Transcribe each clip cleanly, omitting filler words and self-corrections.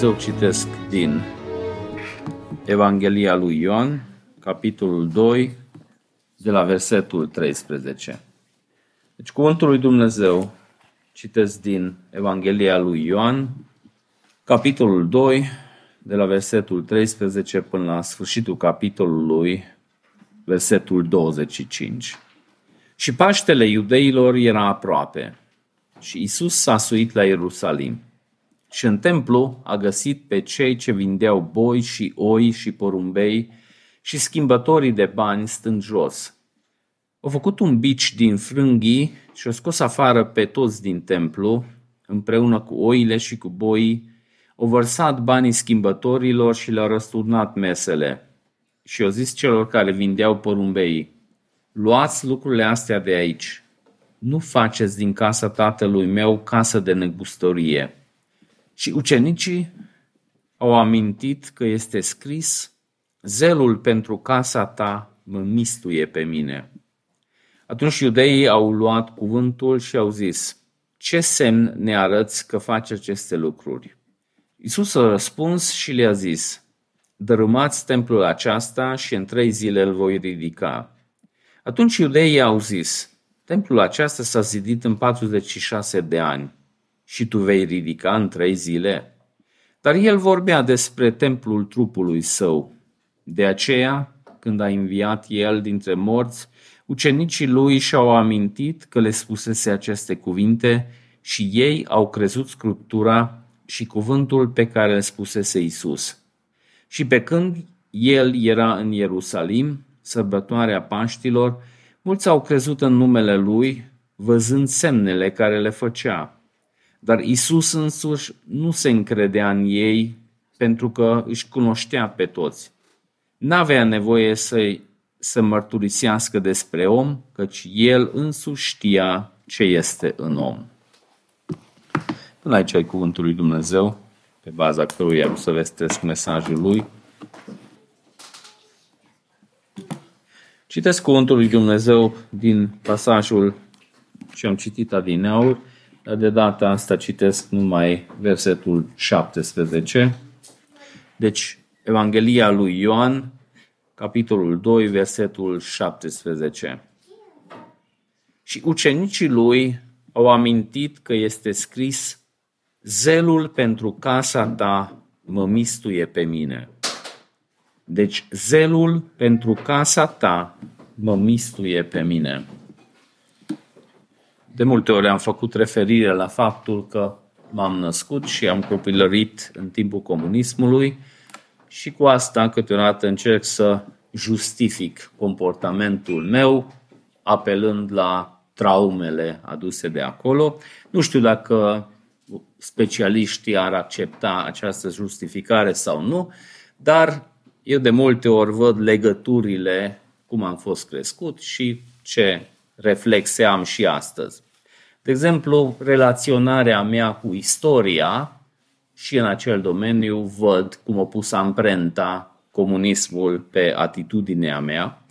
Dumnezeu, citesc din Evanghelia lui Ioan, capitolul 2, de la versetul 13. Deci cuvântul lui Dumnezeu, citesc din Evanghelia lui Ioan, capitolul 2, de la versetul 13 până la sfârșitul capitolului, versetul 25. Și Paștele iudeilor era aproape și Isus s-a suit la Ierusalim. Și în templu a găsit pe cei ce vindeau boi și oi și porumbei și schimbătorii de bani stând jos. Au făcut un bici din frânghii și au scos afară pe toți din templu, împreună cu oile și cu boii, au vărsat banii schimbătorilor și le-au răsturnat mesele. Și au zis celor care vindeau porumbei: luați lucrurile astea de aici, nu faceți din casa tatălui meu casă de negustorie. Și ucenicii au amintit că este scris: zelul pentru casa ta mă mistuie pe mine. Atunci iudeii au luat cuvântul și au zis: ce semn ne arăți că faci aceste lucruri? Iisus a răspuns și le-a zis: dărâmați templul acesta și în 3 zile îl voi ridica. Atunci iudeii au zis: templul acesta s-a zidit în 46 de ani. Și tu vei ridica în 3 zile? Dar el vorbea despre templul trupului său. De aceea, când a înviat el dintre morți, ucenicii lui și-au amintit că le spusese aceste cuvinte și ei au crezut Scriptura și cuvântul pe care le spusese Iisus. Și pe când el era în Ierusalim, sărbătoarea paștilor, mulți au crezut în numele lui, văzând semnele care le făcea. Dar Iisus însuși nu se încredea în ei, pentru că își cunoștea pe toți. N-avea nevoie să mărturisească despre om, căci el însuși știa ce este în om. Până aici ai cuvântul lui Dumnezeu, pe baza căruia o să vestesc mesajul lui. Citesc cuvântul lui Dumnezeu din pasajul ce am citit adineauri. De data asta citesc numai versetul 17. Deci, Evanghelia lui Ioan, capitolul 2, versetul 17. Și ucenicii lui au amintit că este scris: zelul pentru casa ta mă mistuie pe mine. Deci, zelul pentru casa ta mă mistuie pe mine. De multe ori am făcut referire la faptul că m-am născut și am copilărit în timpul comunismului și cu asta câteodată încerc să justific comportamentul meu apelând la traumele aduse de acolo. Nu știu dacă specialiștii ar accepta această justificare sau nu, dar eu de multe ori văd legăturile cum am fost crescut și ce reflexe am și astăzi. De exemplu, relaționarea mea cu istoria și în acel domeniu văd cum a pus amprenta comunismul pe atitudinea mea.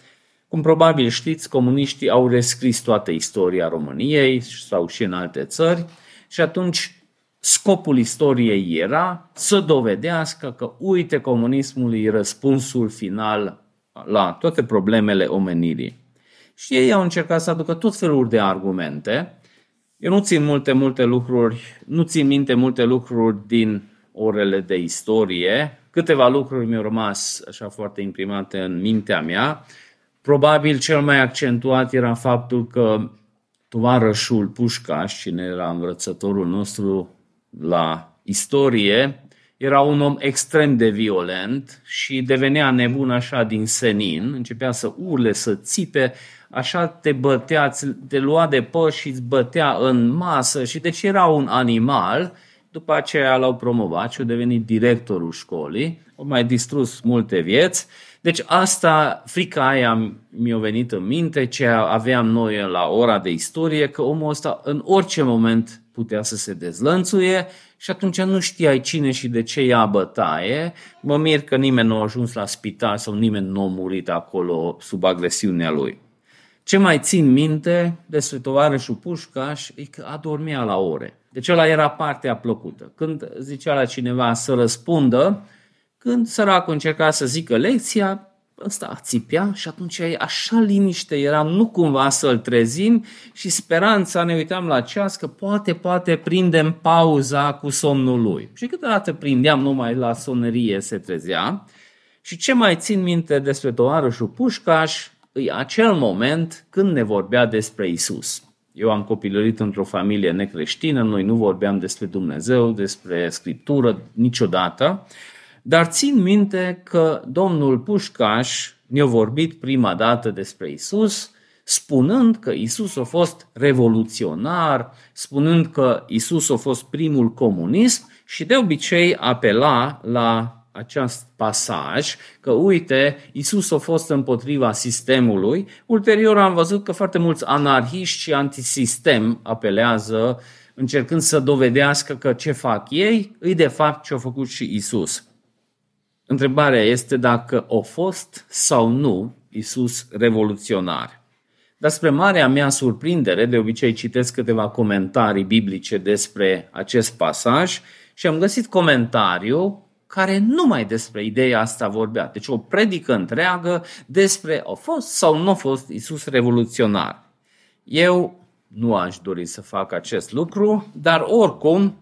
Cum probabil știți, comuniștii au rescris toată istoria României sau și în alte țări și atunci scopul istoriei era să dovedească că uite comunismul e răspunsul final la toate problemele omenirii. Și ei au încercat să aducă tot felul de argumente. Eu nu țin multe lucruri, nu țin minte multe lucruri din orele de istorie. Câteva lucruri mi-au rămas așa foarte imprimate în mintea mea. Probabil cel mai accentuat era faptul că tovarășul Pușcaș, cine era învățătorul nostru la istorie, era un om extrem de violent și devenea nebun așa din senin, începea să urle, să țipe, așa te bătea, te lua de păr și îți bătea în masă și deci era un animal. După aceea l-au promovat și a devenit directorul școlii, au mai distrus multe vieți. Deci asta, frica aia mi-a venit în minte, ce aveam noi la ora de istorie, că omul ăsta în orice moment putea să se dezlănțuie și atunci nu știai cine și de ce ia bătaie. Mă mir că nimeni nu a ajuns la spital sau nimeni nu a murit acolo sub agresiunea lui. Ce mai țin minte despre tovarășul Pușcaș e că adormea la ore. Deci ăla era partea plăcută. Când zicea la cineva să răspundă, când săracul încerca să zică lecția, ăsta țipea și atunci așa liniște eram, nu cumva să-l trezim și speranța, ne uitam la ceas că poate prindem pauza cu somnul lui. Și câteodată prindeam, numai la sonerie se trezea. Și ce mai țin minte despre tovarășul Pușcaș, e acel moment când ne vorbea despre Isus. Eu am copilărit într-o familie necreștină, noi nu vorbeam despre Dumnezeu, despre Scriptură niciodată, dar țin minte că domnul Pușcaș ne-a vorbit prima dată despre Isus, spunând că Isus a fost revoluționar, spunând că Isus a fost primul comunism și de obicei apela la acest pasaj, că uite, Isus a fost împotriva sistemului. Ulterior am văzut că foarte mulți anarhiști și antisistem apelează încercând să dovedească că ce fac ei, îi de fapt ce a făcut și Isus. Întrebarea este dacă a fost sau nu Isus revoluționar. Dar spre marea mea surprindere, de obicei citesc câteva comentarii biblice despre acest pasaj și am găsit comentariul care numai despre ideea asta vorbea. Deci o predică întreagă despre a fost sau nu a fost Isus revoluționar. Eu nu aș dori să fac acest lucru, dar oricum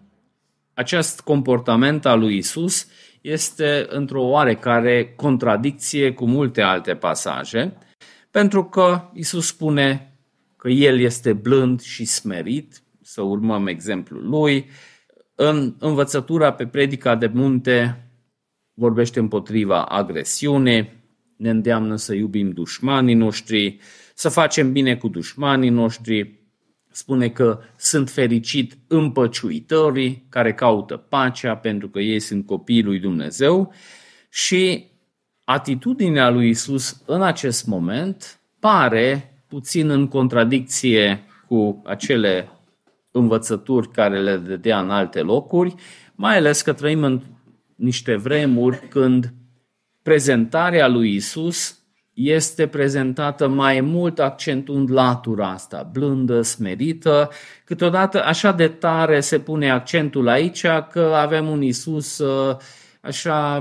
acest comportament al lui Isus este într-o oarecare contradicție cu multe alte pasaje, pentru că Isus spune că El este blând și smerit, să urmăm exemplul Lui. În învățătura pe predica de munte vorbește împotriva agresiunii, ne îndeamnă să iubim dușmanii noștri, să facem bine cu dușmanii noștri, spune că sunt fericit împăciuitorii care caută pacea pentru că ei sunt copiii lui Dumnezeu și atitudinea lui Isus în acest moment pare puțin în contradicție cu acele învățături care le dădea în alte locuri, mai ales că trăim în niște vremuri când prezentarea lui Isus este prezentată mai mult accentuând latura asta, blândă, smerită. Câteodată așa de tare se pune accentul aici că avem un Isus așa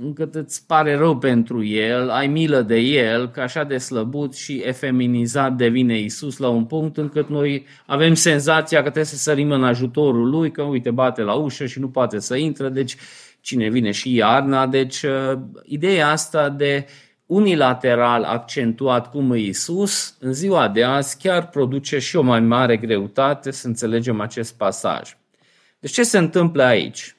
încât îți pare rău pentru el, ai milă de el, că așa de slăbut și efeminizat devine Isus la un punct încât noi avem senzația că trebuie să sărim în ajutorul lui, că uite bate la ușă și nu poate să intre, deci cine vine și iarna. Deci ideea asta de unilateral accentuat cum e Isus, în ziua de azi chiar produce și o mai mare greutate să înțelegem acest pasaj. Deci ce se întâmplă aici?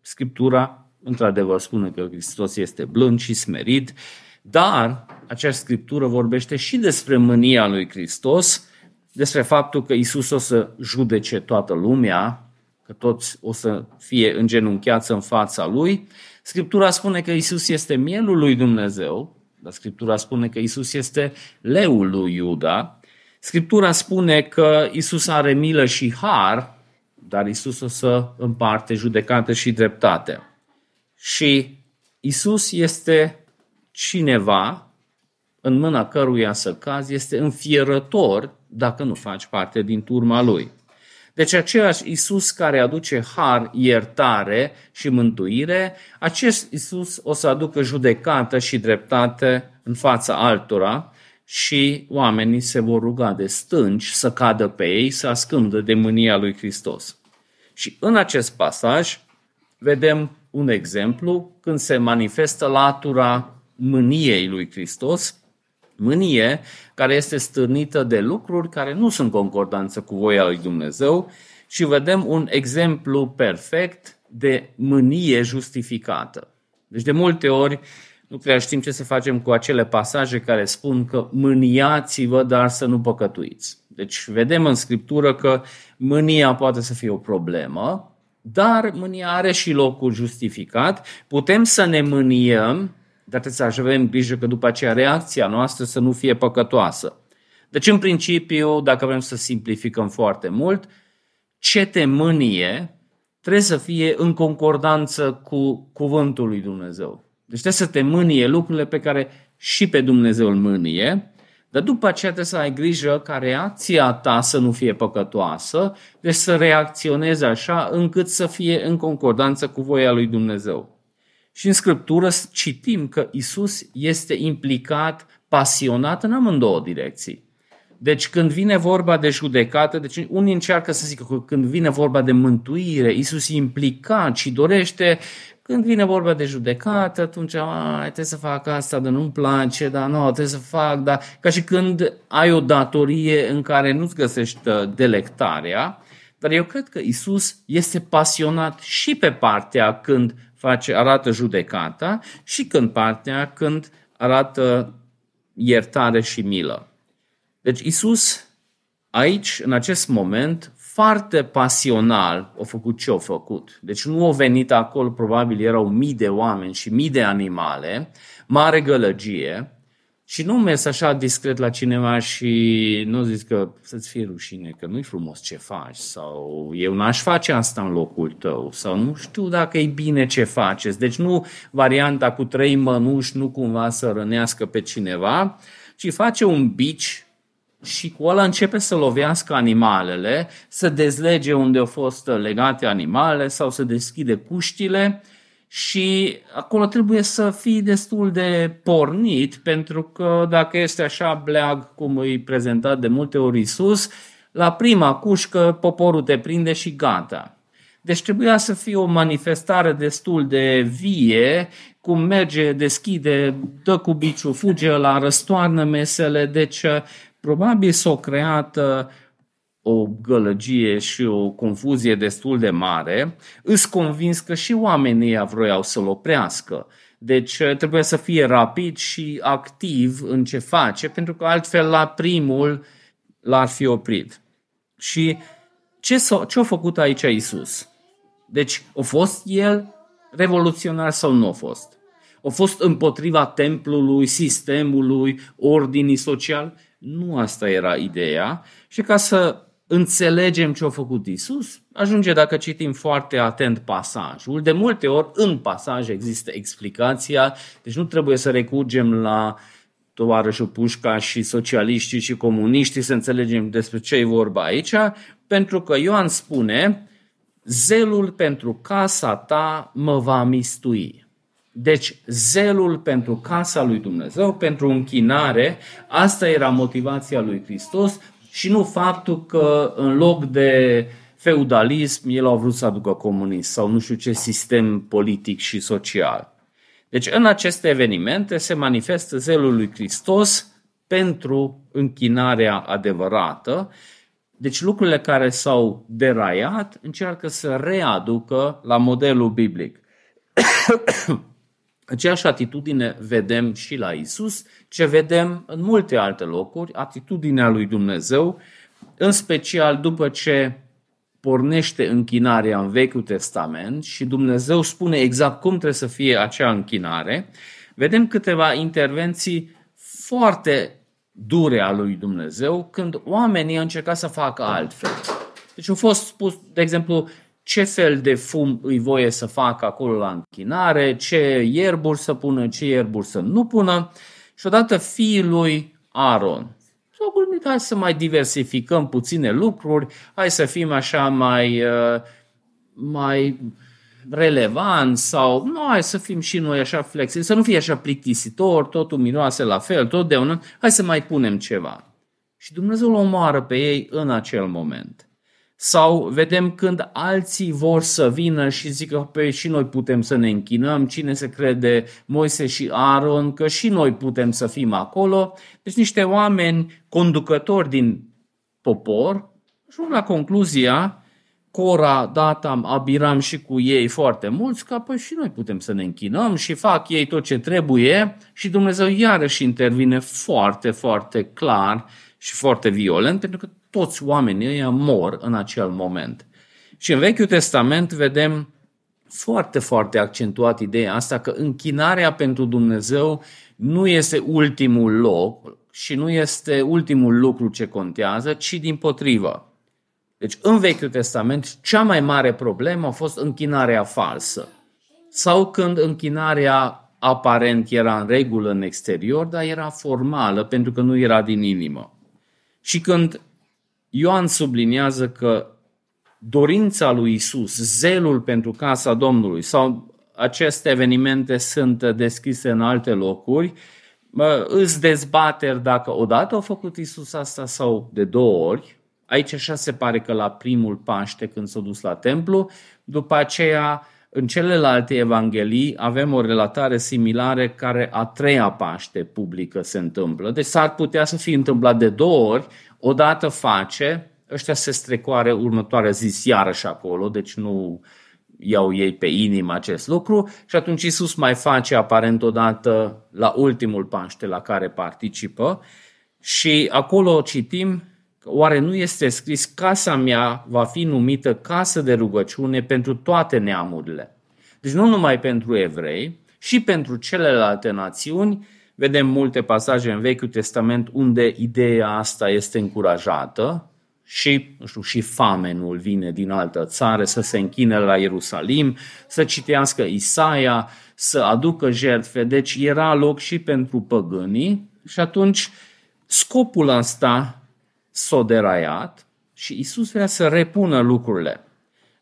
Scriptura într-adevăr spune că Hristos este blând și smerit, dar această scriptură vorbește și despre mânia lui Hristos, despre faptul că Isus o să judece toată lumea, că toți o să fie îngenunchiați în fața lui. Scriptura spune că Isus este mielul lui Dumnezeu, dar Scriptura spune că Isus este leul lui Iuda. Scriptura spune că Isus are milă și har, dar Isus o să împarte judecată și dreptate. Și Isus este cineva în mâna căruia să cazi, este înfierător dacă nu faci parte din turma lui. Deci același Isus care aduce har, iertare și mântuire, acest Isus o să aducă judecată și dreptate în fața altora și oamenii se vor ruga de stânci să cadă pe ei, să ascundă de mânia lui Hristos. Și în acest pasaj vedem un exemplu când se manifestă latura mâniei lui Hristos, mânie care este stârnită de lucruri care nu sunt concordanță cu voia lui Dumnezeu și vedem un exemplu perfect de mânie justificată. Deci de multe ori nu prea știm ce să facem cu acele pasaje care spun că mâniați-vă, dar să nu păcătuiți. Deci vedem în Scriptură că mânia poate să fie o problemă, dar mânia are și locul justificat. Putem să ne mâniem, dar trebuie să avem grijă că după aceea reacția noastră să nu fie păcătoasă. Deci în principiu, dacă vrem să simplificăm foarte mult, ce te mânie trebuie să fie în concordanță cu cuvântul lui Dumnezeu. Deci trebuie să te mânie lucrurile pe care și pe Dumnezeu îl mânie, Dar după aceea trebuie să ai grijă ca reacția ta să nu fie păcătoasă, deci să reacționezi așa încât să fie în concordanță cu voia lui Dumnezeu. Și în Scriptură citim că Isus este implicat, pasionat în amândouă direcții. Deci când vine vorba de judecată, deci unii încearcă să zică că când vine vorba de mântuire, Isus e implicat și dorește. Când vine vorba de judecată, atunci trebuie să fac asta, dar nu-mi place, dar nu, trebuie să fac, dar... Ca și când ai o datorie în care nu-ți găsești delectarea, dar eu cred că Isus este pasionat și pe partea când arată judecata și când partea când arată iertare și milă. Deci Isus aici, în acest moment, foarte pasional a făcut ce a făcut. Deci nu au venit acolo, probabil erau mii de oameni și mii de animale, mare gălăgie și nu mers așa discret la cineva și nu zici că să-ți fie rușine, că nu-i frumos ce faci sau eu n-aș face asta în locul tău sau nu știu dacă e bine ce faceți. Deci nu varianta cu trei mănuși, nu cumva să rănească pe cineva, ci face un bici și cu ăla începe să lovească animalele, să dezlege unde au fost legate animale sau să deschide cuștile și acolo trebuie să fii destul de pornit pentru că dacă este așa bleag cum îi prezentat de multe ori Iisus, la prima cușcă poporul te prinde și gata. Deci trebuia să fie o manifestare destul de vie, cum merge, deschide, dă cu biciul, fuge la răstoarnă mesele, deci... Probabil s-a creat o gălăgie și o confuzie destul de mare. Îs convins că și oamenii vroiau să-l oprească. Deci trebuie să fie rapid și activ în ce face, pentru că altfel la primul l-ar fi oprit. Și ce a făcut aici Isus? Deci a fost el revoluționar sau nu a fost? A fost împotriva templului, sistemului, ordinii sociale? Nu asta era ideea și ca să înțelegem ce a făcut Isus, ajunge dacă citim foarte atent pasajul. De multe ori în pasaj există explicația, deci nu trebuie să recurgem la tovarășul Pușcaș și socialiștii și comuniștii să înțelegem despre ce e vorba aici, pentru că Ioan spune, zelul pentru casa ta mă va mistui. Deci zelul pentru casa lui Dumnezeu, pentru închinare, asta era motivația lui Hristos și nu faptul că în loc de feudalism el a vrut să aducă comunism sau nu știu ce sistem politic și social. Deci în aceste evenimente se manifestă zelul lui Hristos pentru închinarea adevărată. Deci lucrurile care s-au deraiat încearcă să readucă la modelul biblic. Aceeași atitudine vedem și la Isus, ce vedem în multe alte locuri, atitudinea lui Dumnezeu, în special după ce pornește închinarea în Vechiul Testament și Dumnezeu spune exact cum trebuie să fie acea închinare, vedem câteva intervenții foarte dure a lui Dumnezeu când oamenii au încercat să facă altfel. Deci a fost spus, de exemplu, ce fel de fum îi voie să facă acolo la închinare, ce ierburi să pună, ce ierburi să nu pună. Și odată fiii lui Aron s-au gândit, hai să mai diversificăm puține lucruri, hai să fim așa mai relevanți sau nu, hai să fim și noi așa flexibili, să nu fie așa plictisitor, totul miroase la fel, totdeauna, hai să mai punem ceva. Și Dumnezeu îl omoară pe ei în acel moment. Sau vedem când alții vor să vină și zică că păi, și noi putem să ne închinăm, cine se crede Moise și Aron că și noi putem să fim acolo. Deci niște oameni conducători din popor ajung la concluzia, Cora, Datam, Abiram și cu ei foarte mulți, că păi, și noi putem să ne închinăm și fac ei tot ce trebuie și Dumnezeu iarăși intervine foarte, foarte clar și foarte violent pentru că toți oamenii ăia mor în acel moment. Și în Vechiul Testament vedem foarte, foarte accentuat ideea asta că închinarea pentru Dumnezeu nu este ultimul loc și nu este ultimul lucru ce contează, ci dimpotrivă. Deci în Vechiul Testament cea mai mare problemă a fost închinarea falsă sau când închinarea aparent era în regulă în exterior, dar era formală pentru că nu era din inimă. Și când Ioan subliniază că dorința lui Isus, zelul pentru casa Domnului, sau aceste evenimente sunt descrise în alte locuri, îți dezbateri dacă odată a făcut Isus asta sau de două ori. Aici așa se pare că la primul Paște, când s-a dus la templu, după aceea în celelalte evanghelii avem o relatare similară care a treia Paște publică se întâmplă. Deci s-ar putea să fie întâmplat de două ori, odată face, ăștia se strecoare următoarea zi iarăși acolo, deci nu iau ei pe inimă acest lucru și atunci Iisus mai face aparent odată la ultimul Paște la care participă și acolo citim: oare nu este scris, casa mea va fi numită casă de rugăciune pentru toate neamurile? Deci nu numai pentru evrei, și pentru celelalte națiuni. Vedem multe pasaje în Vechiul Testament unde ideea asta este încurajată și, nu știu, și famenul vine din altă țară să se închine la Ierusalim, să citească Isaia, să aducă jertfe. Deci era loc și pentru păgânii și atunci scopul ăsta s-o deraiat și Iisus vrea să repună lucrurile.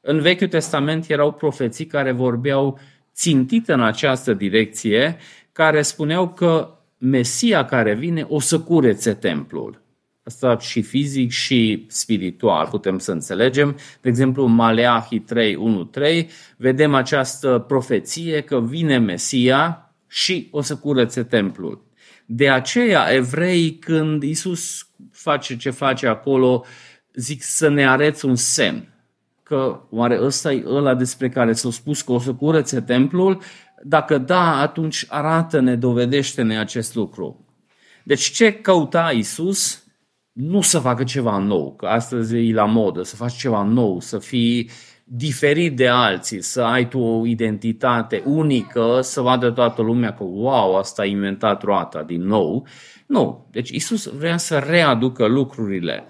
În Vechiul Testament erau profeții care vorbeau țintite în această direcție, care spuneau că Mesia care vine o să curețe templul. Asta și fizic și spiritual putem să înțelegem. De exemplu, Maleahi 3:1-3 vedem această profeție că vine Mesia și o să curețe templul. De aceea evreii, când Iisus face ce face acolo, zic să ne areți un semn. Că oare ăsta e ăla despre care s-a spus că o să curețe templul? Dacă da, atunci arată-ne, dovedește-ne acest lucru. Deci ce căuta Iisus? Nu să facă ceva nou, că astăzi e la modă să faci ceva nou, să fii diferit de alții, să ai tu o identitate unică, să vadă toată lumea că wow, asta a inventat roata din nou. Nu, deci Iisus vrea să readucă lucrurile.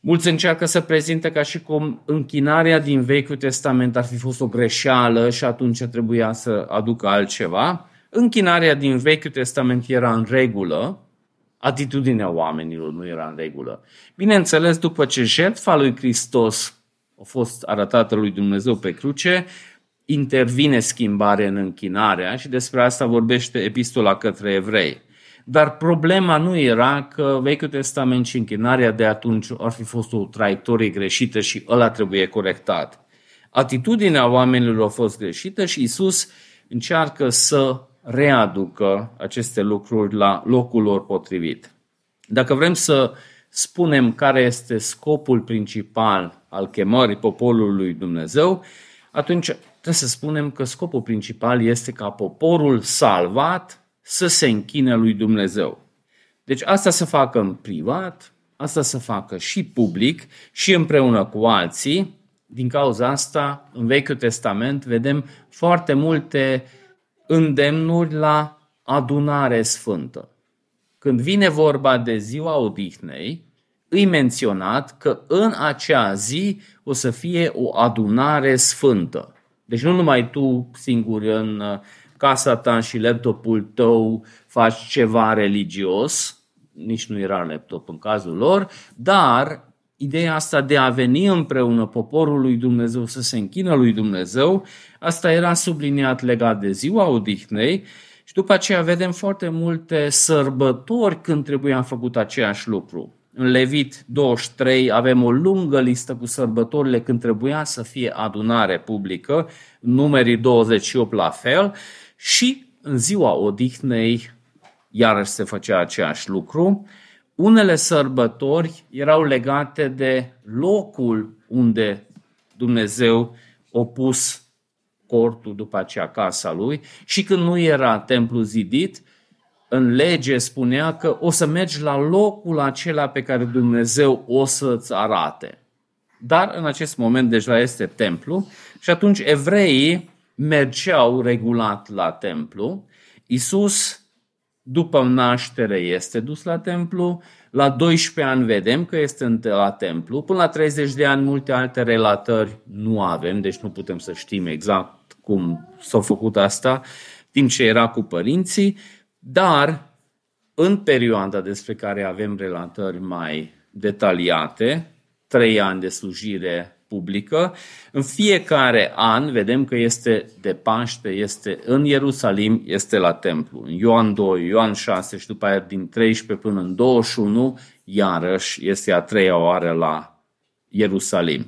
Mulți încearcă să prezinte ca și cum închinarea din Vechiul Testament ar fi fost o greșeală și atunci trebuia să aducă altceva. Închinarea din Vechiul Testament era în regulă, atitudinea oamenilor nu era în regulă. Bineînțeles, după ce jertfa lui Hristos a fost arătată lui Dumnezeu pe cruce, intervine schimbare în închinarea și despre asta vorbește Epistola către Evrei. Dar problema nu era că Vechiul Testament și închinarea de atunci ar fi fost o traiectorie greșită și ăla trebuie corectat. Atitudinea oamenilor a fost greșită și Iisus încearcă să readucă aceste lucruri la locul lor potrivit. Dacă vrem să spunem care este scopul principal al chemării poporului lui Dumnezeu, atunci trebuie să spunem că scopul principal este ca poporul salvat să se închine lui Dumnezeu. Deci asta să facă în privat, asta să facă și public și împreună cu alții. Din cauza asta, în Vechiul Testament vedem foarte multe îndemnuri la adunare sfântă. Când vine vorba de ziua odihnei, îi menționat că în acea zi o să fie o adunare sfântă. Deci nu numai tu singur în casa ta și laptopul tău faci ceva religios, nici nu era laptop în cazul lor, dar ideea asta de a veni împreună poporul lui Dumnezeu să se închină lui Dumnezeu, asta era subliniat legat de ziua odihnei. Și după aceea vedem foarte multe sărbători când trebuia făcut aceeași lucru. În Levit 23 avem o lungă listă cu sărbătorile când trebuia să fie adunare publică, Numeri 28 la fel, și în ziua odihnei iarăși se făcea aceeași lucru. Unele sărbători erau legate de locul unde Dumnezeu a pus cortul, după aceea casa lui, și când nu era templu zidit, în lege spunea că o să mergi la locul acela pe care Dumnezeu o să-ți arate. Dar în acest moment deja este templu și atunci evreii mergeau regulat la templu. Iisus după naștere este dus la templu, la 12 ani vedem că este la templu, până la 30 de ani multe alte relatări nu avem, deci nu putem să știm exact cum s-a făcut asta. timp ce era cu părinții, dar în perioada despre care avem relatări mai detaliate, 3 ani de slujire publică, în fiecare an vedem că este de Paște, este în Ierusalim, este la templu. În Ioan 2, Ioan 6 și după aia din 13 până în 21, iarăși este a 3-a oară la Ierusalim.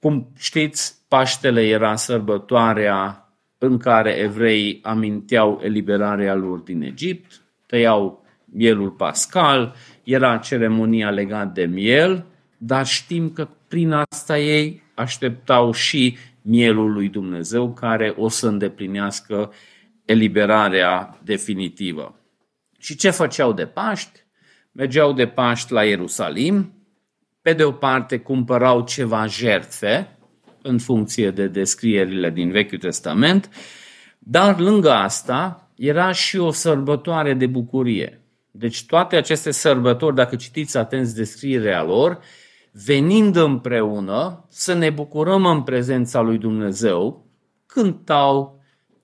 Cum știți, Paștele era sărbătoarea în care evreii aminteau eliberarea lor din Egipt, tăiau mielul pascal, era ceremonia legată de miel, dar știm că prin asta ei așteptau și mielul lui Dumnezeu care o să îndeplinească eliberarea definitivă. Și ce făceau de Paști? Mergeau de Paști la Ierusalim, pe de o parte cumpărau ceva jertfe, în funcție de descrierile din Vechiul Testament, dar lângă asta era și o sărbătoare de bucurie. Deci toate aceste sărbători, dacă citiți atenți descrierea lor, venind împreună să ne bucurăm în prezența lui Dumnezeu, cântau,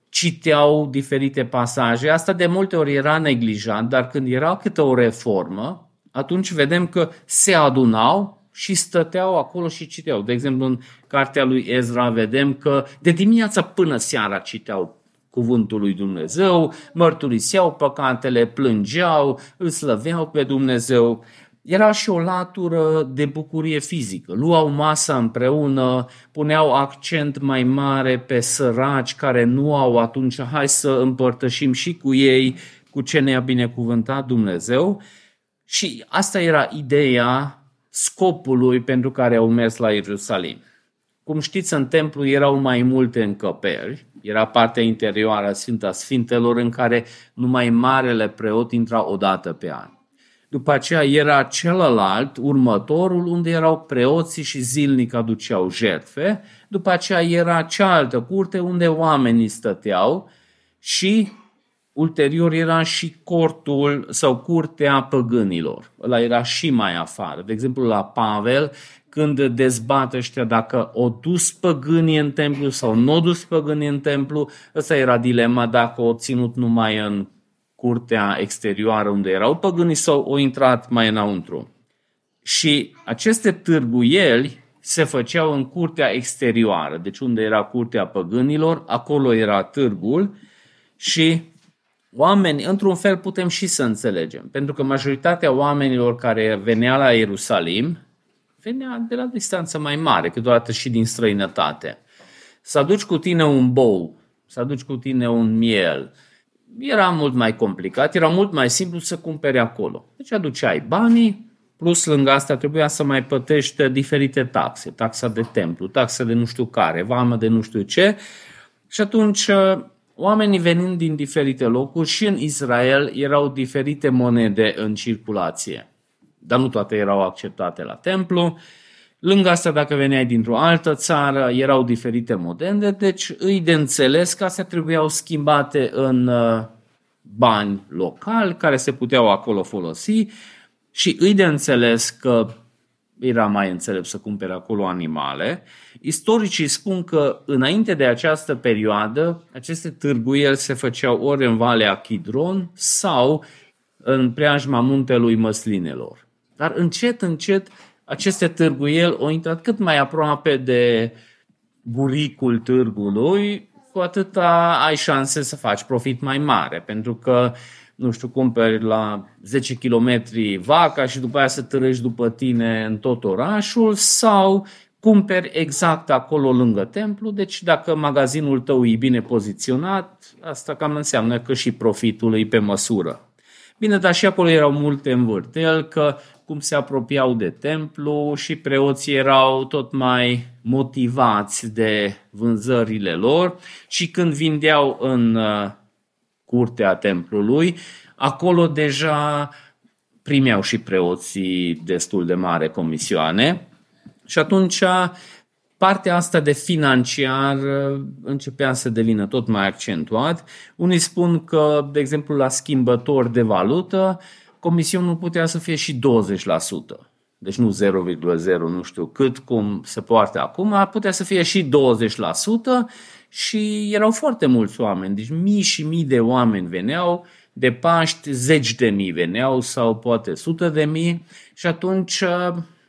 citeau diferite pasaje. Asta de multe ori era neglijat, dar când era câte o reformă, atunci vedem că se adunau și stăteau acolo și citeau. De exemplu, în cartea lui Ezra vedem că de dimineața până seara citeau cuvântul lui Dumnezeu, mărturiseau păcatele, plângeau, îl slăveau pe Dumnezeu. Era și o latură de bucurie fizică. Luau masa împreună, puneau accent mai mare pe săraci care nu au, atunci hai să împărtășim și cu ei cu ce ne-a binecuvântat Dumnezeu. Și asta era ideea scopului pentru care au mers la Ierusalim. Cum știți, în templu erau mai multe încăperi, era partea interioară a Sfânta Sfintelor în care numai marele preot intra o dată pe an. După aceea era celălalt, următorul, unde erau preoții și zilnic aduceau jertfe, după aceea era cealaltă curte unde oamenii stăteau și ulterior era și cortul sau curtea păgânilor. Ăla era și mai afară. De exemplu, la Pavel, când dezbat ăștia dacă o dus păgânii în templu sau nu o dus păgânii în templu, ăsta era dilema, dacă o ținut numai în curtea exterioară unde erau păgânii sau o intrat mai înăuntru. Și aceste târguieli se făceau în curtea exterioară, deci unde era curtea păgânilor, acolo era târgul și oameni, într-un fel putem și să înțelegem, pentru că majoritatea oamenilor care venea la Ierusalim venea de la distanță mai mare, câteodată și din străinătate. Să aduci cu tine un bou, să aduci cu tine un miel, era mult mai complicat, era mult mai simplu să cumpere acolo. Deci aduceai banii, plus lângă asta trebuia să mai plătești diferite taxe, taxa de templu, taxa de nu știu care, vamă de nu știu ce, și atunci oamenii venind din diferite locuri și în Israel erau diferite monede în circulație, dar nu toate erau acceptate la templu. Lângă asta, dacă veneai dintr-o altă țară, erau diferite monede, deci îi de înțeles că astea trebuiau schimbate în bani locali care se puteau acolo folosi și îi de înțeles că era mai înțelept să cumpere acolo animale. Istoricii spun că înainte de această perioadă, aceste târguieli se făceau ori în Valea Chidron sau în preajma Muntelui Măslinelor. Dar încet, încet, aceste târguieli au intrat cât mai aproape de buricul târgului, cu atâta ai șanse să faci profit mai mare, pentru că cumperi la 10 km vaca și după aia să târăști după tine în tot orașul sau cumperi exact acolo lângă templu. Deci dacă magazinul tău e bine poziționat, asta cam înseamnă că și profitul e pe măsură. Bine, dar și acolo erau multe învârteli că cum se apropiau de templu și preoții erau tot mai motivați de vânzările lor și când vindeau în curtea templului, acolo deja primeau și preoții destul de mare comisioane și atunci partea asta de financiar începea să devină tot mai accentuat. Unii spun că, de exemplu, la schimbători de valută, comisionul putea să fie și 20%. deci nu 0,0 nu știu cât, cum se poartă acum, putea să fie și 20% și erau foarte mulți oameni, deci mii și mii de oameni veneau, de Paști zeci de mii veneau sau poate sute de mii și atunci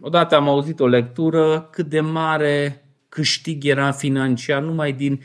odată am auzit o lectură cât de mare câștig era financiar numai din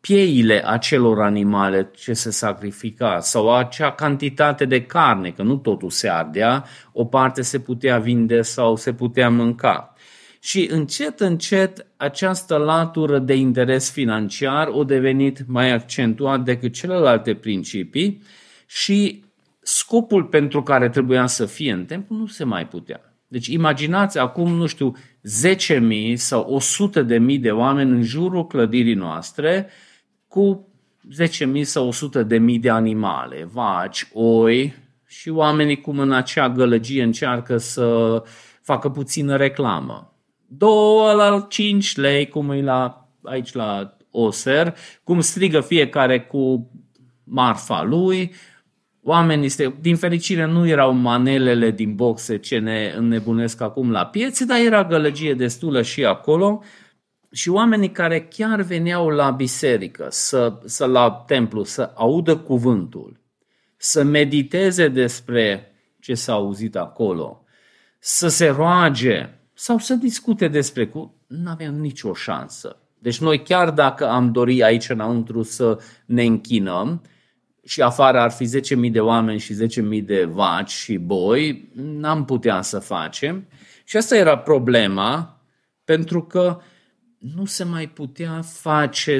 pieile acelor animale ce se sacrifica sau acea cantitate de carne, că nu totul se ardea, o parte se putea vinde sau se putea mânca. Și încet, încet, această latură de interes financiar a devenit mai accentuat decât celelalte principii și scopul pentru care trebuia să fie în templu nu se mai putea. Deci imaginați acum, 10.000 sau 100.000 de oameni în jurul clădirii noastre cu 10.000 sau 100.000 de animale, vaci, oi și oamenii cum în acea gălăgie încearcă să facă puțină reclamă. 2 la 5 lei, cum e aici la Oser, cum strigă fiecare cu marfa lui. Oamenii, din fericire, nu erau manelele din boxe ce ne înnebunesc acum la piețe, dar era gălăgie destulă și acolo și oamenii care chiar veneau la biserică, la templu, să audă cuvântul, să mediteze despre ce s-a auzit acolo, să se roage sau să discute despre cum, nu aveam nicio șansă. Deci noi chiar dacă am dori aici înăuntru să ne închinăm, și afară ar fi 10.000 de oameni și 10.000 de vaci și boi, n-am putea să facem. Și asta era problema, pentru că nu se mai putea face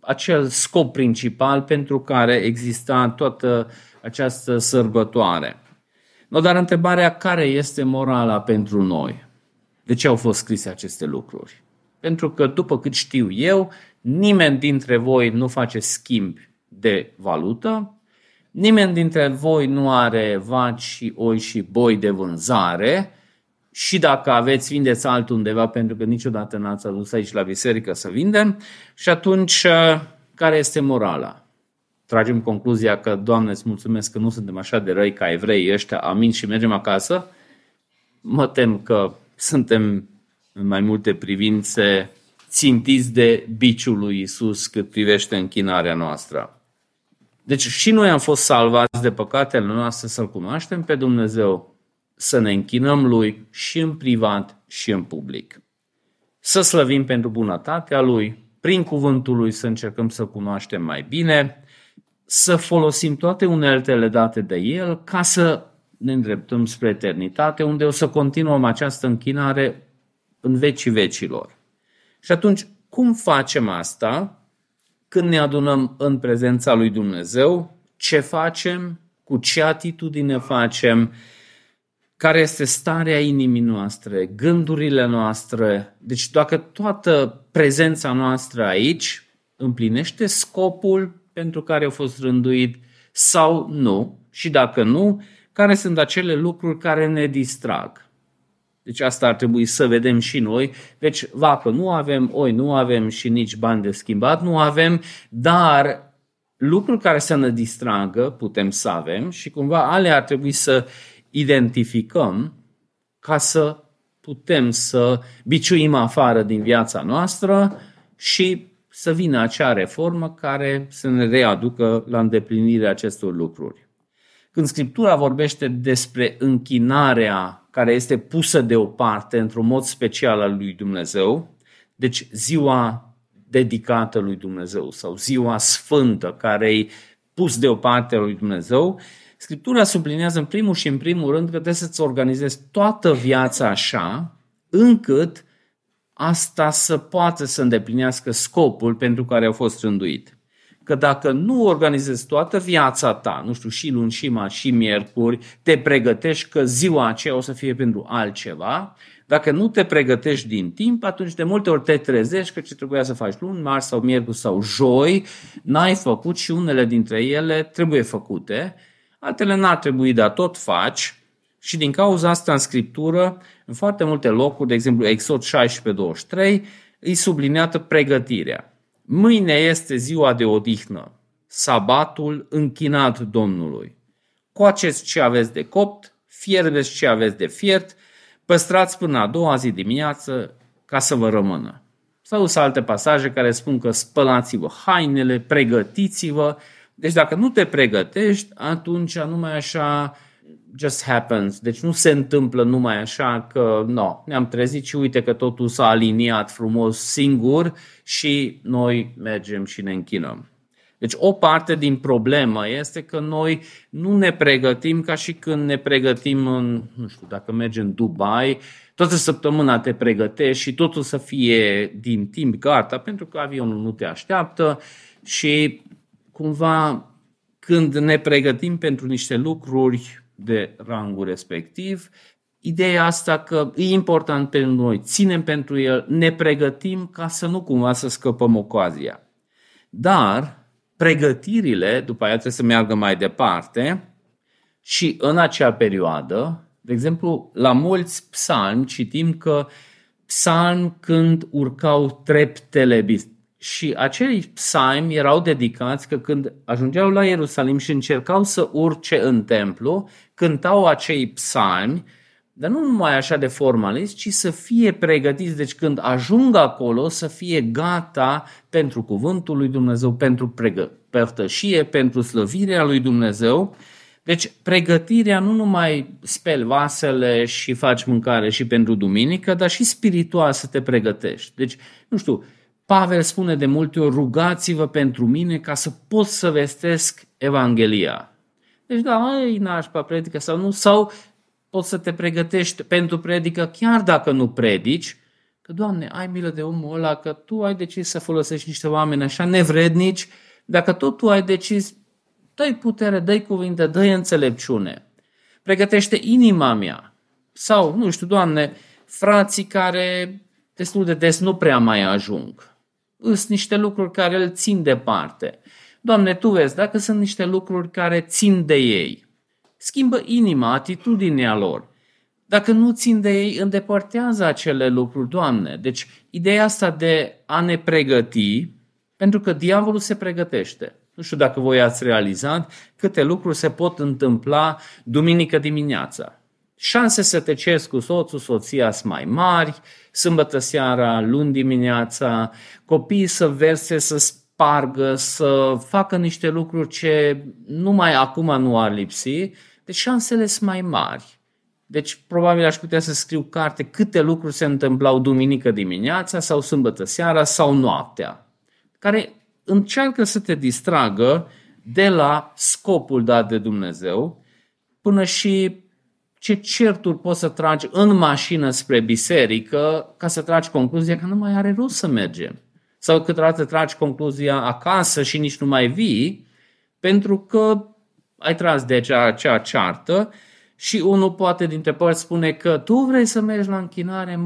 acel scop principal pentru care exista toată această sărbătoare. No, dar întrebarea care este morala pentru noi? De ce au fost scrise aceste lucruri? Pentru că, după cât știu eu, nimeni dintre voi nu face schimb de valută, nimeni dintre voi nu are vaci și oi și boi de vânzare și dacă aveți, vindeți altundeva pentru că niciodată n-ați adus aici la biserică să vindem și atunci care este morala? Tragem concluzia că, Doamne, îți mulțumesc că nu suntem așa de răi ca evreii ăștia, amin, și mergem acasă? Mă tem că suntem în mai multe privințe țintiți de biciul lui Isus cât privește închinarea noastră. Deci și noi am fost salvați de păcatele noastre să-L cunoaștem pe Dumnezeu, să ne închinăm Lui și în privat și în public. Să slăvim pentru bunătatea Lui, prin cuvântul Lui să încercăm să cunoaștem mai bine, să folosim toate uneltele date de El ca să ne îndreptăm spre eternitate, unde o să continuăm această închinare în vecii vecilor. Și atunci, cum facem asta când ne adunăm în prezența lui Dumnezeu? Ce facem? Cu ce atitudine facem? Care este starea inimii noastre? Gândurile noastre? Deci dacă toată prezența noastră aici împlinește scopul pentru care a fost rânduit sau nu? Și dacă nu, care sunt acele lucruri care ne distrag? Deci asta ar trebui să vedem și noi. Deci vacă nu avem, oi nu avem și nici bani de schimbat nu avem, dar lucruri care să ne distragă putem să avem și cumva alea ar trebui să identificăm ca să putem să biciuim afară din viața noastră și să vină acea reformă care să ne readucă la îndeplinirea acestor lucruri. Când Scriptura vorbește despre închinarea care este pusă deoparte într-un mod special al lui Dumnezeu, deci ziua dedicată lui Dumnezeu sau ziua sfântă care e pus deoparte al lui Dumnezeu, Scriptura sublinează în primul și în primul rând că trebuie să-ți organizezi toată viața așa încât asta să poată să îndeplinească scopul pentru care a fost rânduit. Că dacă nu organizezi toată viața ta, și luni, și marți, și miercuri, te pregătești că ziua aceea o să fie pentru altceva, dacă nu te pregătești din timp, atunci de multe ori te trezești că ce trebuia să faci luni, marți sau miercuri sau joi, n-ai făcut și unele dintre ele trebuie făcute, altele n-ar trebui, dar tot faci. Și din cauza asta în Scriptură, în foarte multe locuri, de exemplu Exod 16:23, îi subliniată pregătirea. Mâine este ziua de odihnă, sabatul închinat Domnului. Coaceți ce aveți de copt, fierbeți ce aveți de fiert, păstrați până a doua zi dimineață ca să vă rămână. Sau sunt alte pasaje care spun că spălați-vă hainele, pregătiți-vă. Deci dacă nu te pregătești, atunci numai așa just happens. Deci nu se întâmplă numai așa că no, ne-am trezit și uite că totul s-a aliniat frumos singur și noi mergem și ne închinăm. Deci o parte din problemă este că noi nu ne pregătim ca și când ne pregătim în, nu știu, dacă mergem în Dubai, toată săptămâna te pregătești și totul să fie din timp gata, pentru că avionul nu te așteaptă și cumva când ne pregătim pentru niște lucruri de rangul respectiv, ideea asta că e important pentru noi, ținem pentru el, ne pregătim ca să nu cumva să scăpăm ocazia. Dar pregătirile, după aia trebuie să meargă mai departe și în acea perioadă, de exemplu, la mulți psalmi citim că psalmi când urcau treptele bisericii. Și acei psalmi erau dedicați că când ajungeau la Ierusalim și încercau să urce în templu, cântau acei psalmi, dar nu numai așa de formalist, ci să fie pregătiți. Deci când ajung acolo să fie gata pentru cuvântul lui Dumnezeu, pentru părtășie, pentru slăvirea lui Dumnezeu. Deci pregătirea nu numai speli vasele și faci mâncare și pentru duminică, dar și spiritual să te pregătești. Deci, nu știu, Pavel spune de multe ori, rugați-vă pentru mine ca să pot să vestesc Evanghelia. Deci da, ei nașpa predică sau nu, sau poți să te pregătești pentru predică chiar dacă nu predici, că Doamne, ai milă de omul ăla, că Tu ai decis să folosești niște oameni așa nevrednici, dacă tot Tu ai decis, dă-i putere, dă-i cuvinte, dă-i înțelepciune. Pregătește inima mea. Sau, nu știu, Doamne, frații care destul de des nu prea mai ajung. Sunt niște lucruri care îl țin departe. Doamne, Tu vezi, dacă sunt niște lucruri care țin de ei, schimbă inima, atitudinea lor. Dacă nu țin de ei, îndepărtează acele lucruri, Doamne. Deci, ideea asta de a ne pregăti, pentru că diavolul se pregătește. Nu știu dacă voi ați realizat câte lucruri se pot întâmpla duminică dimineața. Șanse să te ceri cu soțul, soția sunt mai mari, sâmbătă seara, luni dimineața, copiii să verse, să spargă, să facă niște lucruri ce numai acum nu ar lipsi, deci șansele sunt mai mari. Deci probabil aș putea să scriu carte câte lucruri se întâmplau duminică dimineața sau sâmbătă seara sau noaptea, care încearcă să te distragă de la scopul dat de Dumnezeu până și ce certuri poți să tragi în mașină spre biserică ca să tragi concluzia că nu mai are rost să mergem. Sau câteodată tragi concluzia acasă și nici nu mai vii pentru că ai tras de acea ceartă și unul poate dintre părți spune că tu vrei să mergi la închinare,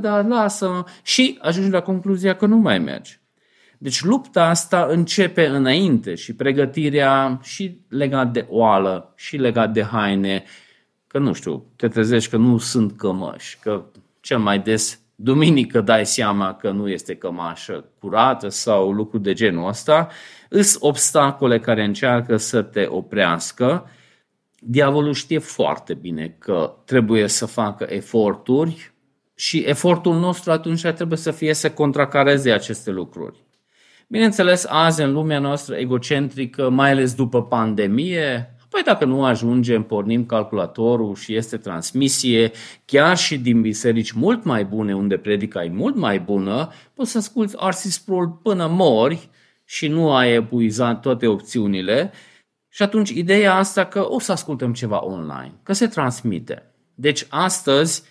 dar lasă-mă și ajungi la concluzia că nu mai mergi. Deci lupta asta începe înainte și pregătirea și legat de oală și legat de haine, că nu știu, te trezești că nu sunt cămăși, că cel mai des duminică dai seama că nu este cămașă curată sau lucruri de genul ăsta, îs obstacole care încearcă să te oprească. Diavolul știe foarte bine că trebuie să facă eforturi și efortul nostru atunci trebuie să fie să contracareze aceste lucruri. Bineînțeles, azi în lumea noastră egocentrică, mai ales după pandemie, păi dacă nu ajungem, pornim calculatorul și este transmisie, chiar și din biserici mult mai bune, unde predica e mult mai bună, poți să asculți R.C. Sproul până mori și nu ai epuizat toate opțiunile. Și atunci ideea asta că o să ascultăm ceva online, că se transmite. Deci astăzi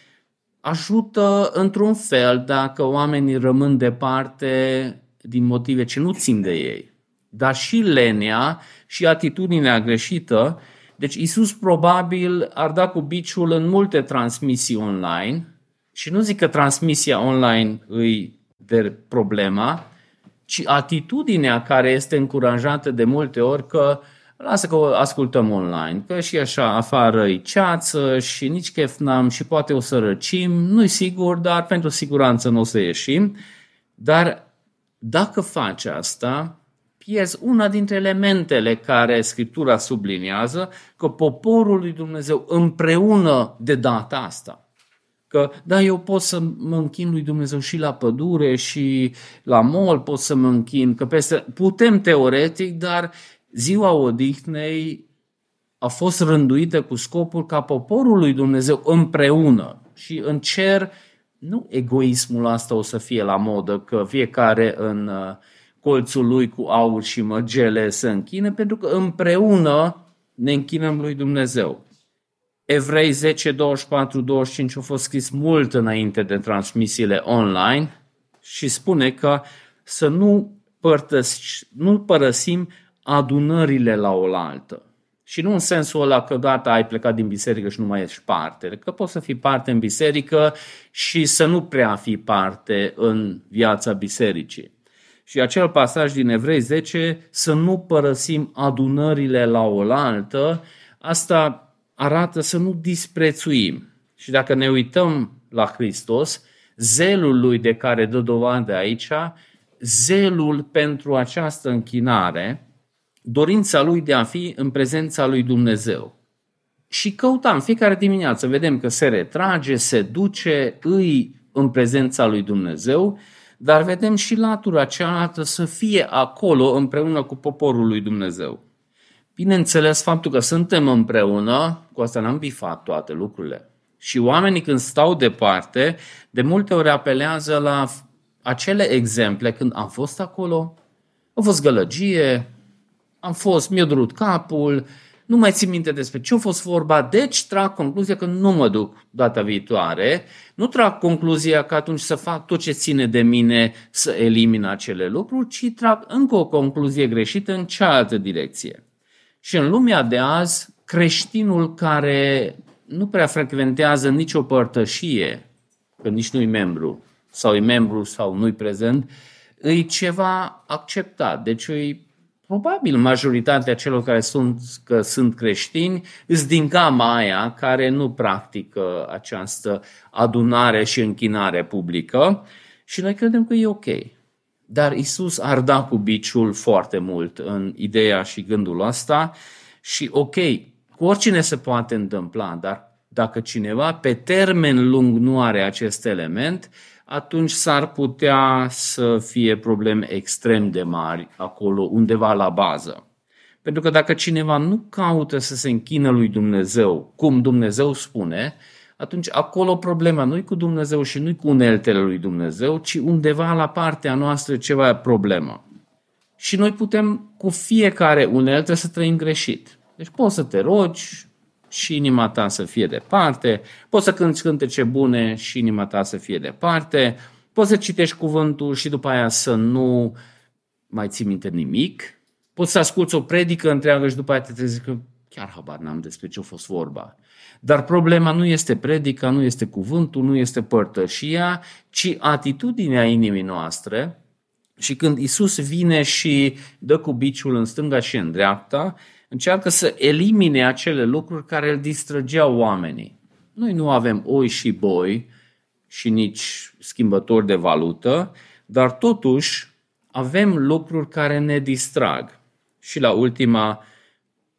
ajută într-un fel dacă oamenii rămân departe din motive ce nu țin de ei. Dar și lenea și atitudinea greșită. Deci Isus probabil ar da cu biciul în multe transmisii online și nu zic că transmisia online îi de problema, ci atitudinea care este încurajată de multe ori că lasă că o ascultăm online, că și așa afară e ceață și nici chef n-am și poate o să răcim, nu-i sigur, dar pentru siguranță nu o să ieșim. Dar dacă faci asta, pierzi una dintre elementele care Scriptura subliniază, că poporul lui Dumnezeu împreună de data asta Că da, eu pot să mă închin lui Dumnezeu și la pădure și la mol pot să mă închin, că peste putem teoretic, dar ziua odihnei a fost rânduită cu scopul ca poporul lui Dumnezeu împreună și în cer nu egoismul ăsta o să fie la modă, că fiecare în colțul lui cu aur și măgele se închine, pentru că împreună ne închinăm lui Dumnezeu. Evrei 10, 24, 25 a fost scris mult înainte de transmisiile online și spune că să nu părăsim adunările la oaltă. Și nu în sensul ăla că gata, ai plecat din biserică și nu mai ești parte, că poți să fii parte în biserică și să nu prea fii parte în viața bisericii. Și acel pasaj din Evrei 10, să nu părăsim adunările la oaltă, asta arată să nu disprețuim. Și dacă ne uităm la Hristos, zelul lui de care dă dovadă aici, zelul pentru această închinare, dorința lui de a fi în prezența lui Dumnezeu. Și căutam fiecare dimineață, vedem că se retrage, se duce, îi în prezența lui Dumnezeu, dar vedem și latura cealaltă să fie acolo împreună cu poporul lui Dumnezeu. Bineînțeles, faptul că suntem împreună, cu asta n-am bifat toate lucrurile. Și oamenii când stau departe, de multe ori apelează la acele exemple când am fost acolo, a fost gălăgie, mi-a durut capul, nu mai țin minte despre ce a fost vorba, deci trag concluzia că nu mă duc data viitoare, nu trag concluzia că atunci să fac tot ce ține de mine să elimin acele lucruri, ci trag încă o concluzie greșită în cealaltă direcție. Și în lumea de azi, creștinul care nu prea frecventează nicio părtășie, că nici nu-i membru, sau e membru sau nu-i prezent, e ceva acceptat. Deci, probabil majoritatea celor care sunt creștini sunt din gama aia care nu practică această adunare și închinare publică și noi credem că e ok. Dar Isus ar da cu biciul foarte mult în ideea și gândul ăsta și ok, cu oricine se poate întâmpla, dar dacă cineva pe termen lung nu are acest element, atunci s-ar putea să fie probleme extrem de mari acolo undeva la bază. Pentru că dacă cineva nu caută să se închină lui Dumnezeu, cum Dumnezeu spune, atunci acolo problema nu-i cu Dumnezeu și nu-i cu uneltele lui Dumnezeu, ci undeva la partea noastră ceva problemă. Și noi putem cu fiecare uneltă să trăim greșit. Deci poți să te rogi și inima ta să fie departe, poți să cânti cântece bune și inima ta să fie departe, poți să citești cuvântul și după aia să nu mai ții minte nimic, poți să asculți o predică întreagă și după aia te trezi că chiar habar n-am despre ce a fost vorba. Dar problema nu este predica, nu este cuvântul, nu este părtășia, ci atitudinea inimii noastre. Și când Isus vine și dă cu biciul în stânga și în dreapta, încearcă să elimine acele lucruri care îl distrăgeau oamenii. Noi nu avem oi și boi și nici schimbători de valută, dar totuși avem lucruri care ne distrag. Și la ultima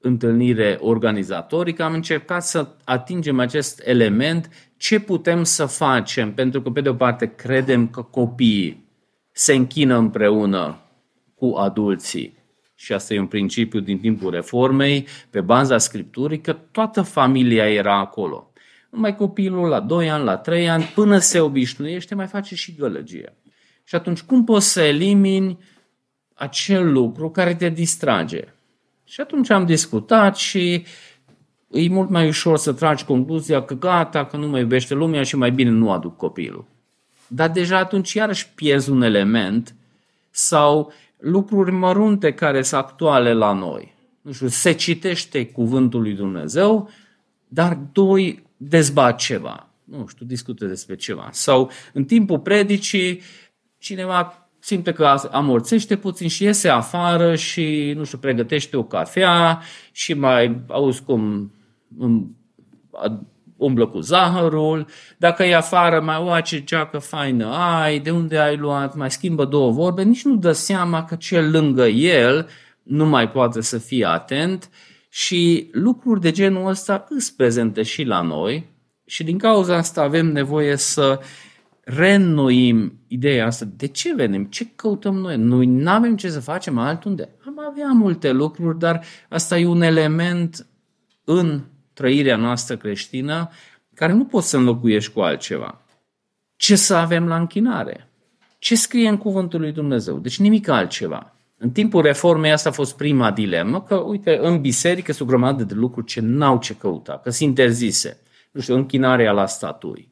întâlnire organizatorică, am încercat să atingem acest element, ce putem să facem, pentru că pe de o parte credem că copiii se închină împreună cu adulții și asta e un principiu din timpul Reformei, pe baza Scripturii, că toată familia era acolo. Numai copilul la 2 ani, la 3 ani, până se obișnuiește, mai face și gălăgie. Și atunci cum poți să elimini acel lucru care te distrage? Și atunci am discutat și e mult mai ușor să tragi concluzia că gata, că nu mă iubește lumea și mai bine nu aduc copilul. Dar deja atunci iarăși pierzi un element sau lucruri mărunte care sunt actuale la noi. Nu știu, se citește cuvântul lui Dumnezeu, dar doi dezbat ceva. Nu știu, discută despre ceva. Sau în timpul predicii cineva simte că amorțește puțin și iese afară și, nu știu, pregătește o cafea și mai auzi cum umblă cu zahărul. Dacă e afară, mai oa ce geacă faină ai, de unde ai luat, mai schimbă două vorbe, nici nu dă seama că cel lângă el nu mai poate să fie atent și lucruri de genul ăsta îți prezente și la noi. Și din cauza asta avem nevoie să reînnoim ideea asta. De ce venim? Ce căutăm noi? Noi n-avem ce să facem altundeva. Am avea multe lucruri, dar asta e un element în trăirea noastră creștină care nu poți să înlocuiești cu altceva. Ce să avem la închinare? Ce scrie în cuvântul lui Dumnezeu? Deci nimic altceva. În timpul reformei asta a fost prima dilemă, că uite, în biserică sunt o grămadă de lucruri ce n-au ce căuta, că se interzise, nu știu, închinarea la statui.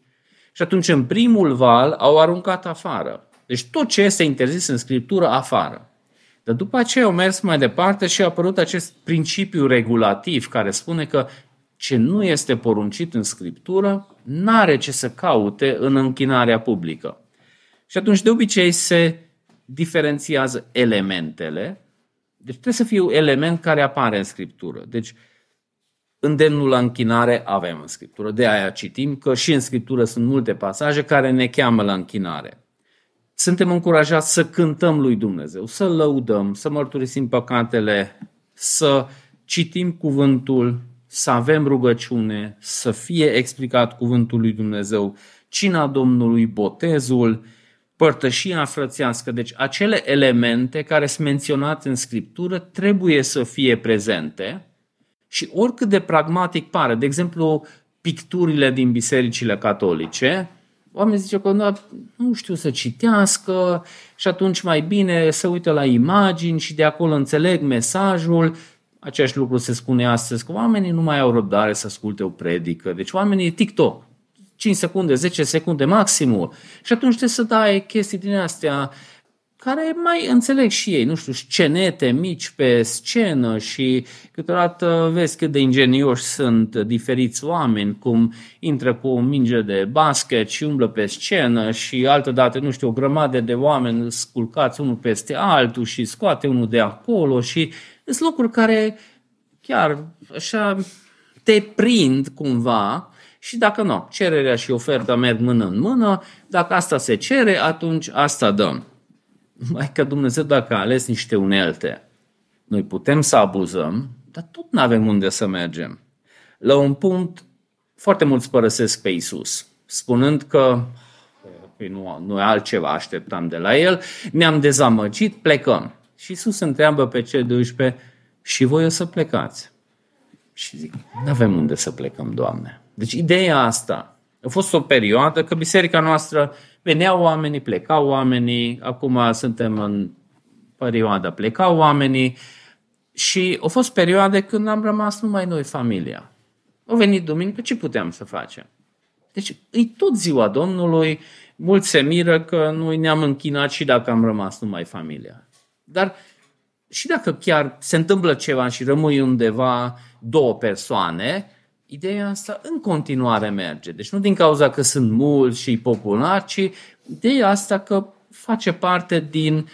Și atunci în primul val au aruncat afară. Deci tot ce este interzis în Scriptură, afară. Dar după aceea au mers mai departe și a apărut acest principiu regulativ care spune că ce nu este poruncit în Scriptură n-are ce să caute în închinarea publică. Și atunci de obicei se diferențiază elementele. Deci trebuie să fie un element care apare în Scriptură. Deci îndemnul la închinare avem în Scriptură. De aia citim că și în Scriptură sunt multe pasaje care ne cheamă la închinare. Suntem încurajați să cântăm lui Dumnezeu, să lăudăm, să mărturisim păcatele, să citim cuvântul, să avem rugăciune, să fie explicat cuvântul lui Dumnezeu, cina Domnului, botezul, părtășia frățească. Deci acele elemente care sunt menționate în Scriptură trebuie să fie prezente și oricât de pragmatic pare, de exemplu picturile din bisericile catolice, oamenii zice că nu știu să citească și atunci mai bine să uită la imagini și de acolo înțeleg mesajul. Același lucru se spune astăzi că oamenii nu mai au răbdare să asculte o predică. Deci oamenii TikTok, 5 secunde, 10 secunde maximul. Și atunci trebuie să dai chestii din astea care mai înțeleg și ei, nu știu, scenete mici pe scenă și câteodată vezi cât de ingenioși sunt diferiți oameni, cum intră cu o minge de basket și umblă pe scenă și altădată, nu știu, o grămadă de oameni sculcați unul peste altul și scoate unul de acolo și sunt locuri care chiar așa te prind cumva. Și dacă nu, cererea și oferta merg mână în mână, dacă asta se cere, atunci asta dăm. Mai că Dumnezeu dacă a ales niște unelte, noi putem să abuzăm, dar tot nu avem unde să mergem. La un punct, foarte mulți părăsesc pe Isus, spunând că noi altceva așteptam de la El, ne-am dezamăgit, plecăm. Și Isus întreabă pe cei 12, și voi o să plecați? Și zic, nu avem unde să plecăm, Doamne. Deci ideea asta, a fost o perioadă că biserica noastră veneau oamenii, plecau oamenii, acum suntem în perioada plecau oamenii și a fost perioade când am rămas numai noi, familia. Au venit duminică, ce puteam să facem? Deci e tot ziua Domnului, mulți se miră că noi ne-am închinat și dacă am rămas numai familia. Dar și dacă chiar se întâmplă ceva și rămâi undeva două persoane, ideea asta în continuare merge. Deci nu din cauza că sunt mulți și populari, ci ideea asta că face parte din,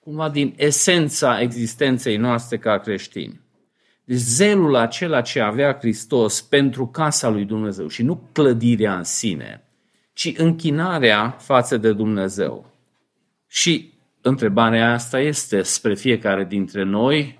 cumva, din esența existenței noastre ca creștini. Deci zelul acela ce avea Hristos pentru casa lui Dumnezeu și nu clădirea în sine, ci închinarea față de Dumnezeu. Și întrebarea asta este spre fiecare dintre noi,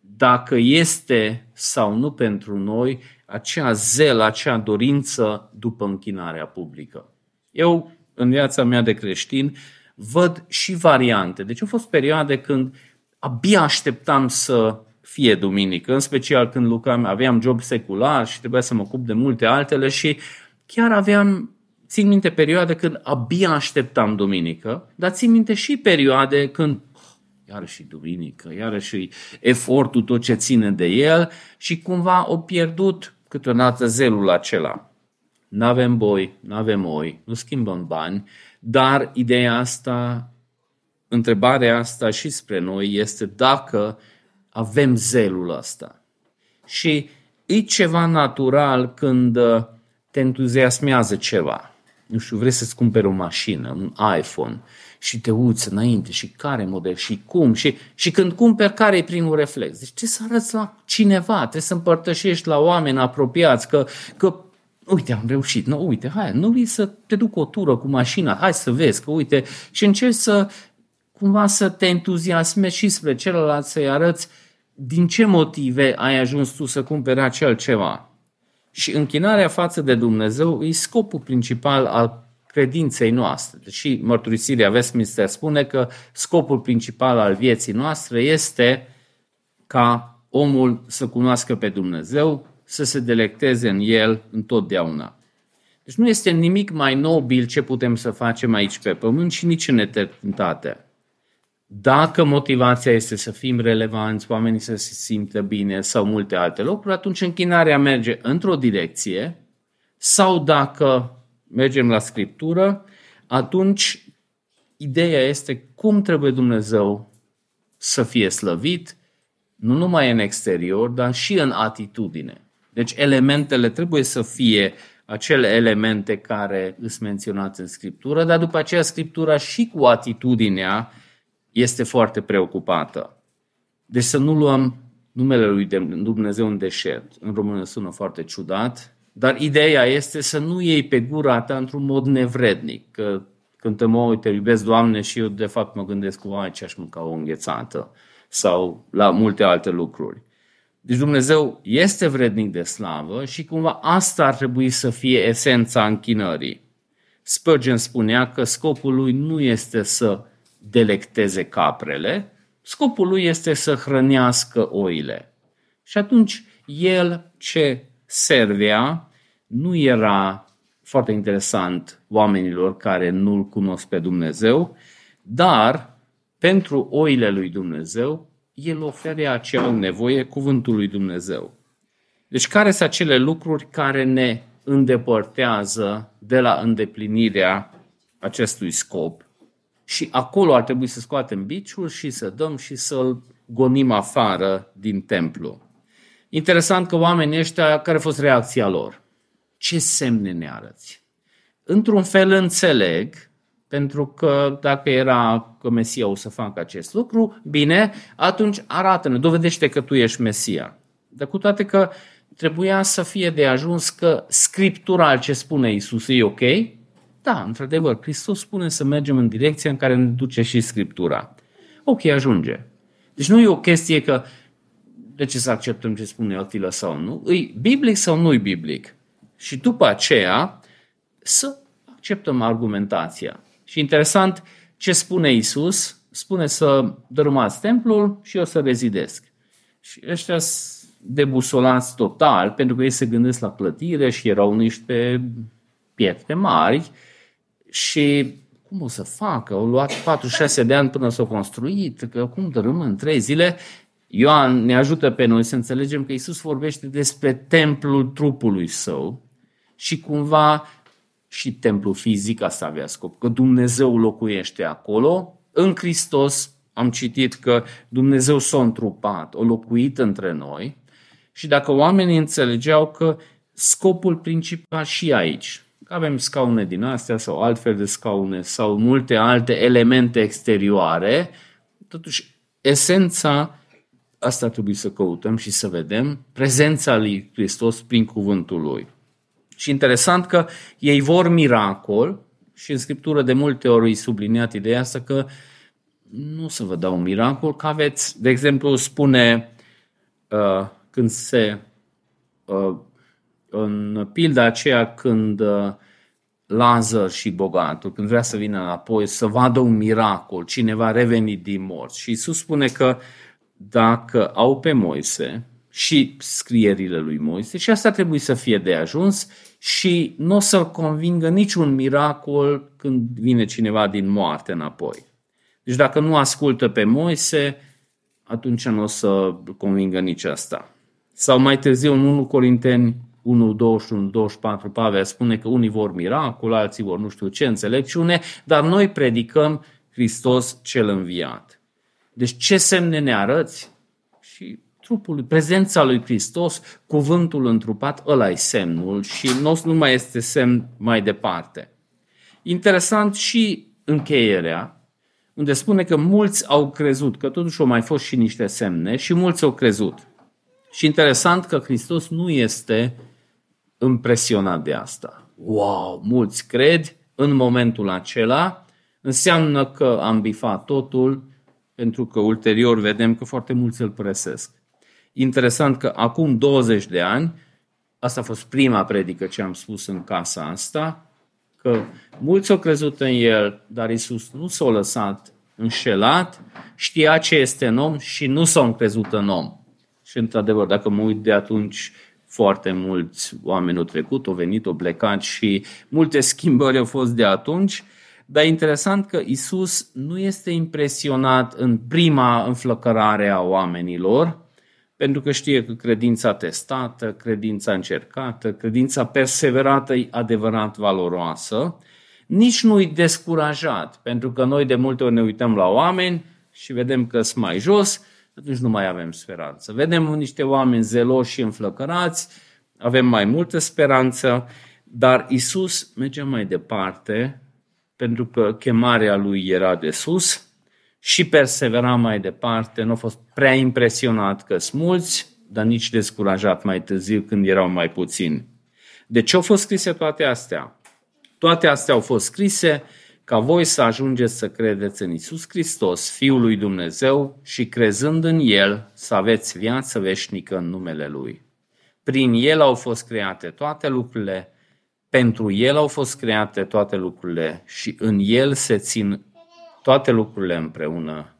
dacă este sau nu pentru noi acea zelă, acea dorință după închinarea publică. Eu, în viața mea de creștin, văd și variante. Deci au fost perioade când abia așteptam să fie duminică, în special când lucram, aveam job secular și trebuia să mă ocup de multe altele și chiar aveam, țin minte, perioade când abia așteptam duminică, dar țin minte și perioade când iarăși duminică, iarăși efortul tot ce ține de el și cumva o pierdut câteodată zelul acela. N-avem boi, n-avem oi, nu schimbăm bani, dar ideea asta, întrebarea asta și spre noi este dacă avem zelul ăsta. Și e ceva natural când te entuziasmează ceva. Nu știu, vrei să-ți cumperi o mașină, un iPhone și te uiți înainte și care model și cum și când cumperi care e primul reflex. Deci trebuie să arăți la cineva, trebuie să împărtășești la oameni apropiați că uite am reușit, nu, uite, hai, nu vrei să te duc o tură cu mașina, hai să vezi că uite și încerci să cumva să te entuziasmezi și spre celălalt să-i arăți din ce motive ai ajuns tu să cumperi acel ceva. Și închinarea față de Dumnezeu e scopul principal al credinței noastre. Deși mărturisirea Westminster spune că scopul principal al vieții noastre este ca omul să cunoască pe Dumnezeu, să se delecteze în el întotdeauna. Deci nu este nimic mai nobil ce putem să facem aici pe pământ și nici în eternitate. Dacă motivația este să fim relevanți, oamenii să se simtă bine sau multe alte lucruri, atunci închinarea merge într-o direcție, sau dacă mergem la Scriptură, atunci ideea este cum trebuie Dumnezeu să fie slăvit, nu numai în exterior, dar și în atitudine. Deci elementele trebuie să fie acele elemente care sunt menționate în Scriptură, dar după aceea Scriptura și cu atitudinea este foarte preocupată. Deci să nu luăm numele lui Dumnezeu în deșert. În română sună foarte ciudat, dar ideea este să nu iei pe gura ta într-un mod nevrednic. Că când te mă uit, te iubesc, Doamne, și eu de fapt mă gândesc, uai, ce aș mânca o înghețată sau la multe alte lucruri. Deci Dumnezeu este vrednic de slavă și cumva asta ar trebui să fie esența închinării. Spurgeon spunea că scopul lui nu este să delecteze caprele, scopul lui este să hrănească oile. Și atunci el ce servea nu era foarte interesant oamenilor care nu-L cunosc pe Dumnezeu, dar pentru oile lui Dumnezeu el oferea acea nevoie cuvântul lui Dumnezeu. Deci care sunt acele lucruri care ne îndepărtează de la îndeplinirea acestui scop? Și acolo ar trebui să scoatem biciul și să dăm și să-l gonim afară din templu. Interesant că oamenii ăștia, care a fost reacția lor? Ce semne ne arăți? Într-un fel înțeleg, pentru că dacă era că Mesia o să facă acest lucru, bine, atunci arată-ne, dovedește că tu ești Mesia. Dar cu toate că trebuia să fie de ajuns că scriptural ce spune Isus e ok? Da, într-adevăr, Hristos spune să mergem în direcția în care ne duce și Scriptura. Ok, ajunge. Deci nu e o chestie că de ce să acceptăm ce spune Atila sau nu, e biblic sau nu e biblic. Și după aceea să acceptăm argumentația. Și interesant ce spune Isus, spune să dărâmați templul și eu să rezidesc. Și ăștia sunt debusolați total pentru că ei se gândesc la plătire și erau niște pietre mari și cum o să facă? Au luat 46 de ani până s-au construit, că cum dărâmă în 3 zile? Ioan ne ajută pe noi să înțelegem că Iisus vorbește despre templul trupului său și cumva și templul fizic, asta avea scop, că Dumnezeu locuiește acolo. În Hristos am citit că Dumnezeu s-a întrupat, a locuit între noi și dacă oamenii înțelegeau că scopul principal și aici, avem scaune din astea sau altfel de scaune sau multe alte elemente exterioare, totuși esența asta trebuie să căutăm și să vedem, prezența lui Hristos prin cuvântul lui. Și interesant că ei vor miracol și în Scriptură de multe ori îi subliniat ideea asta că nu să vă dau un miracol, că aveți, de exemplu, spune când se... În pilda aceea când Lazar și bogatul, când vrea să vină înapoi, să vadă un miracol, cineva revenit din morți. Și Iisus spune că dacă au pe Moise și scrierile lui Moise, și asta trebuie să fie de ajuns și nu o să-l convingă niciun miracol când vine cineva din moarte înapoi. Deci dacă nu ascultă pe Moise, atunci nu o să-l convingă nici asta. Sau mai târziu în 1 Corinteni 1, 21, 24, Pavel spune că unii vor miracol, alții vor nu știu ce înțelepciune, dar noi predicăm Hristos cel înviat. Deci ce semne ne arăți? Și trupul, prezența lui Hristos, cuvântul întrupat, ăla-i semnul și nu mai este semn mai departe. Interesant și încheierea, unde spune că mulți au crezut, că totuși au mai fost și niște semne și mulți au crezut. Și interesant că Hristos nu este impresionat de asta. Wow, mulți cred în momentul acela, înseamnă că am bifat totul, pentru că ulterior vedem că foarte mulți îl părăsesc. Interesant că acum 20 de ani Asta a fost prima predică ce am spus în casa asta, că mulți au crezut în el, dar Iisus nu s-a lăsat înșelat, știa ce este în om și nu s-a încrezut în om. Și într-adevăr, dacă mă uit de atunci, foarte mulți oameni au trecut, au venit, au plecat și multe schimbări au fost de atunci, dar e interesant că Iisus nu este impresionat în prima înflăcărare a oamenilor, pentru că știe că credința testată, credința încercată, credința perseverată e adevărat valoroasă. Nici nu-i descurajat, pentru că noi de multe ori ne uităm la oameni și vedem că sunt mai jos, atunci nu mai avem speranță. Vedem niște oameni zeloși și înflăcărați, avem mai multă speranță, dar Iisus merge mai departe, pentru că chemarea lui era de sus și persevera mai departe. Nu a fost prea impresionat că sunt mulți, dar nici descurajat mai târziu când erau mai puțini. De ce au fost scrise toate astea? Toate astea au fost scrise ca voi să ajungeți să credeți în Iisus Hristos, Fiul lui Dumnezeu, și crezând în El să aveți viață veșnică în numele Lui. Prin El au fost create toate lucrurile, pentru El au fost create toate lucrurile și în El se țin toate lucrurile împreună.